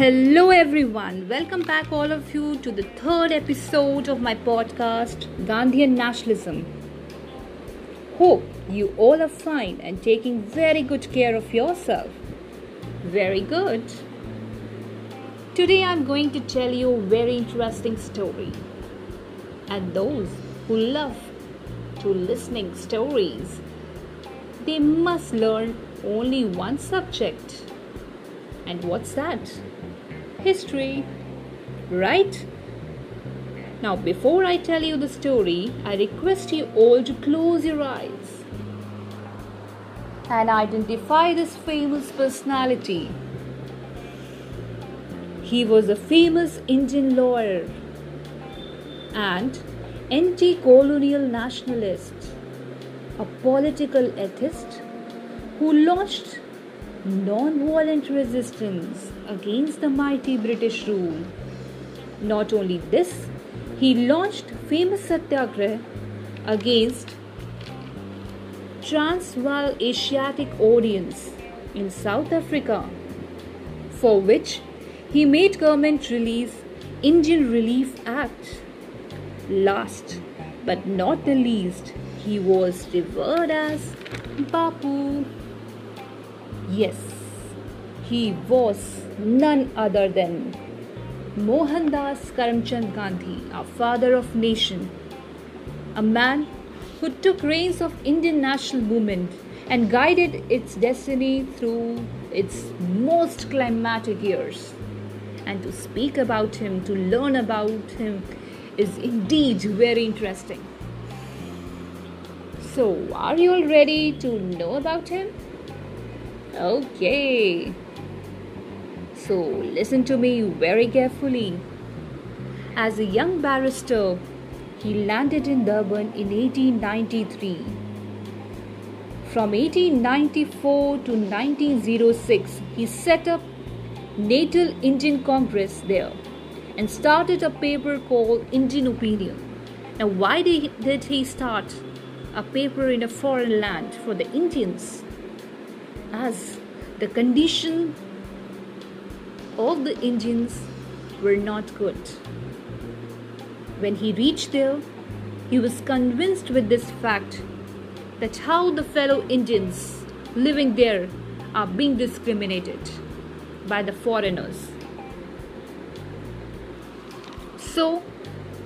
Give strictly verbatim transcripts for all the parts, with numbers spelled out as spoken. Hello everyone, welcome back all of you to the third episode of my podcast Gandhian Nationalism. Hope you all are fine and taking very good care of yourself. Very good. Today I'm going to tell you a very interesting story. And those who love to listening stories, they must learn only one subject. And what's that? History, right? Now, before I tell you the story, I request you all to close your eyes and identify this famous personality. He was a famous Indian lawyer and anti-colonial nationalist, a political atheist who launched non-violent resistance against the mighty British rule. Not only this, he launched famous Satyagraha against Transvaal Asiatic audience in South Africa, for which he made government release Indian Relief Act. Last but not the least, he was revered as Bapu. Yes, he was none other than Mohandas Karamchand Gandhi, our father of nation, a man who took reins of Indian national movement and guided its destiny through its most climatic years. And to speak about him, to learn about him is indeed very interesting. So, are you all ready to know about him? Okay, so listen to me very carefully. As a young barrister, he landed in Durban in eighteen ninety-three. From eighteen ninety-four to nineteen oh six, he set up Natal Indian Congress there and started a paper called Indian Opinion. Now, why did he start a paper in a foreign land for the Indians? As the condition of the Indians were not good. When he reached there, he was convinced with this fact that how the fellow Indians living there are being discriminated by the foreigners. So,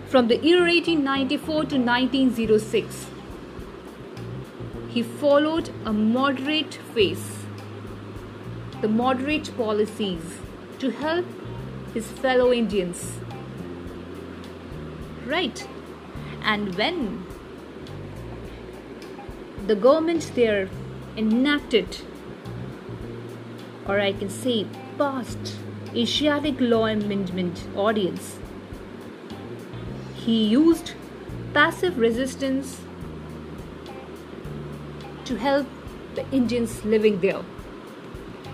from the year eighteen ninety-four to nineteen oh six, he followed a moderate phase, the moderate policies to help his fellow Indians. Right. And when the government there enacted, or I can say passed, Asiatic Law Amendment audience, he used passive resistance to help the Indians living there.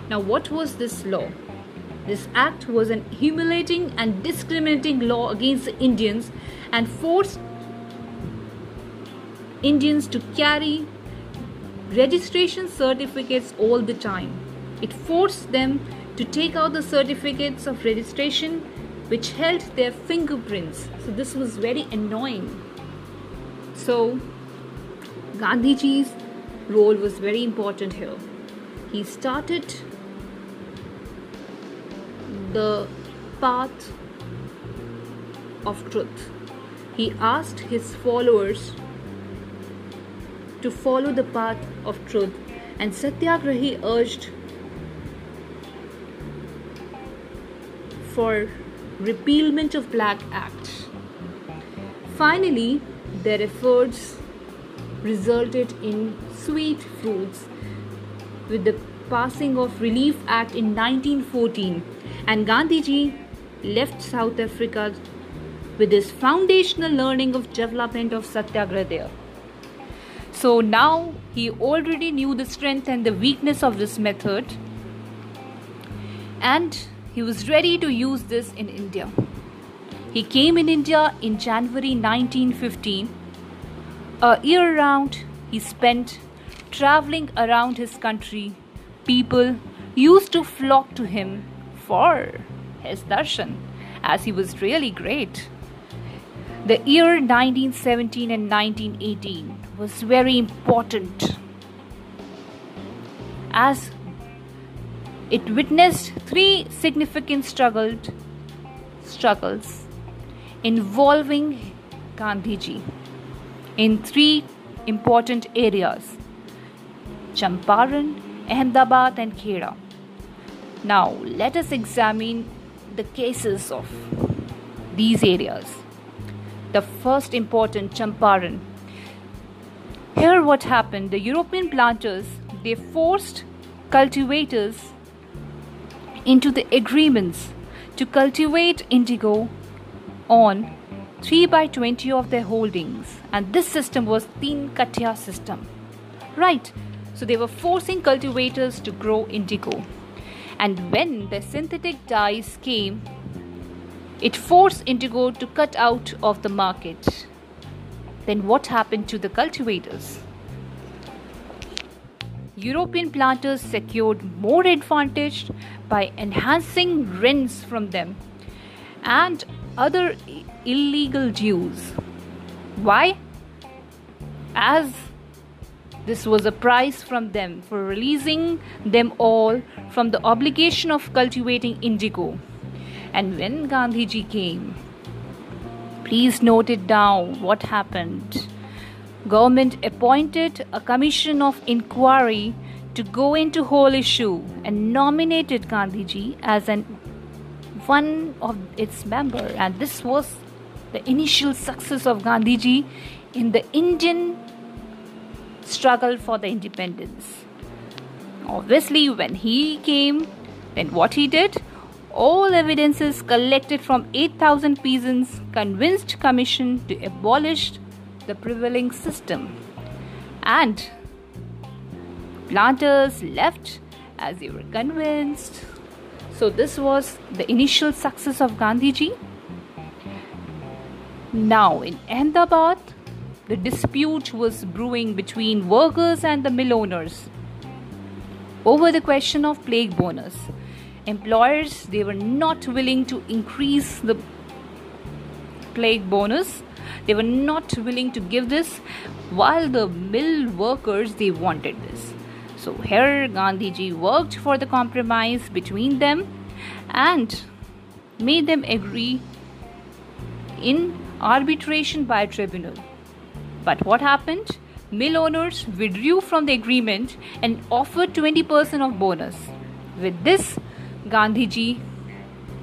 Now, what was this law? This act was an humiliating and discriminating law against the Indians and forced Indians to carry registration certificates all the time. It forced them to take out the certificates of registration which held their fingerprints. So this was very annoying. So Gandhiji's role was very important here. He started the path of truth. He asked his followers to follow the path of truth, and Satyagrahi urged for repealment of Black Act. Finally, their efforts resulted in sweet fruits with the passing of Relief Act in nineteen fourteen, and Gandhiji left South Africa with his foundational learning of development of Satyagraha there. So now he already knew the strength and the weakness of this method, and he was ready to use this in India. He came in India in January nineteen fifteen. A year round, he spent traveling around his country. People used to flock to him for his darshan, as he was really great. The year nineteen seventeen and nineteen eighteen was very important, as it witnessed three significant struggled, struggles involving Gandhiji in three important areas: Champaran, Ahmedabad and Kheda. Now let us examine the cases of these areas. The first important, Champaran. Here what happened, the European planters, they forced cultivators into the agreements to cultivate indigo on three by twenty of their holdings, and this system was Tin Kathia system, right? So they were forcing cultivators to grow indigo, and when the synthetic dyes came, it forced indigo to cut out of the market. Then what happened to the cultivators? European planters secured more advantage by enhancing rents from them and other illegal dues. Why? As this was a price from them for releasing them all from the obligation of cultivating indigo. And when Gandhiji came, please note it down what happened. Government appointed a commission of inquiry to go into whole issue and nominated Gandhiji as an one of its member, and this was the initial success of Gandhiji in the Indian struggle for the independence. Obviously, when he came, then what he did? All evidences collected from eight thousand peasants convinced commission to abolish the prevailing system, and planters left as they were convinced. So this was the initial success of Gandhiji. Now in Ahmedabad, the dispute was brewing between workers and the mill owners over the question of plague bonus. Employers, they were not willing to increase the plague bonus. They were not willing to give this, while the mill workers, they wanted this. So here Gandhiji worked for the compromise between them and made them agree in arbitration by a tribunal. But what happened? Mill owners withdrew from the agreement and offered twenty percent of bonus. With this, Gandhiji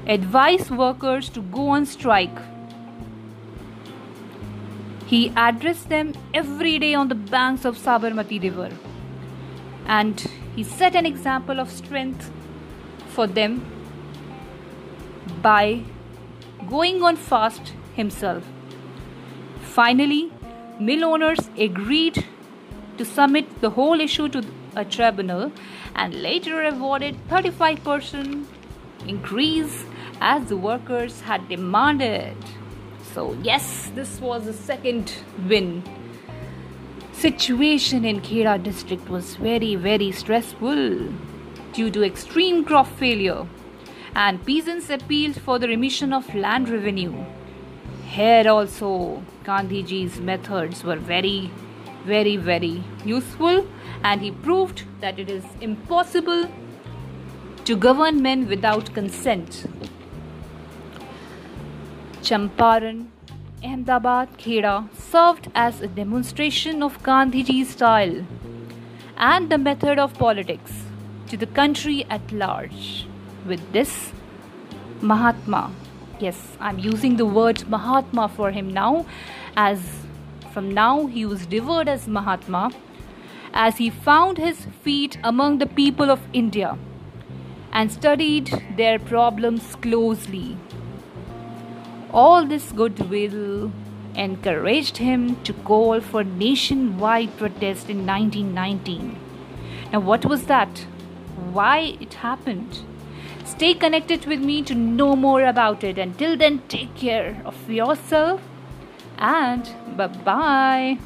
advised workers to go on strike. He addressed them every day on the banks of Sabarmati River, and he set an example of strength for them by going on fast himself. Finally, mill owners agreed to submit the whole issue to a tribunal and later awarded thirty-five percent increase as the workers had demanded. So yes, this was the second win. Situation in Kheda district was very very stressful due to extreme crop failure, and peasants appealed for the remission of land revenue. Here also Gandhiji's methods were very very very useful, and he proved that it is impossible to govern men without consent. Champaran, Ahmedabad, Kheda served as a demonstration of Gandhiji's style and the method of politics to the country at large. With this, Mahatma, yes, I'm using the word Mahatma for him now, as from now he was revered as Mahatma, as he found his feet among the people of India and studied their problems closely. All this goodwill encouraged him to call for nationwide protest in nineteen nineteen. Now what was that? Why it happened? Stay connected with me to know more about it. Until then, take care of yourself and bye-bye.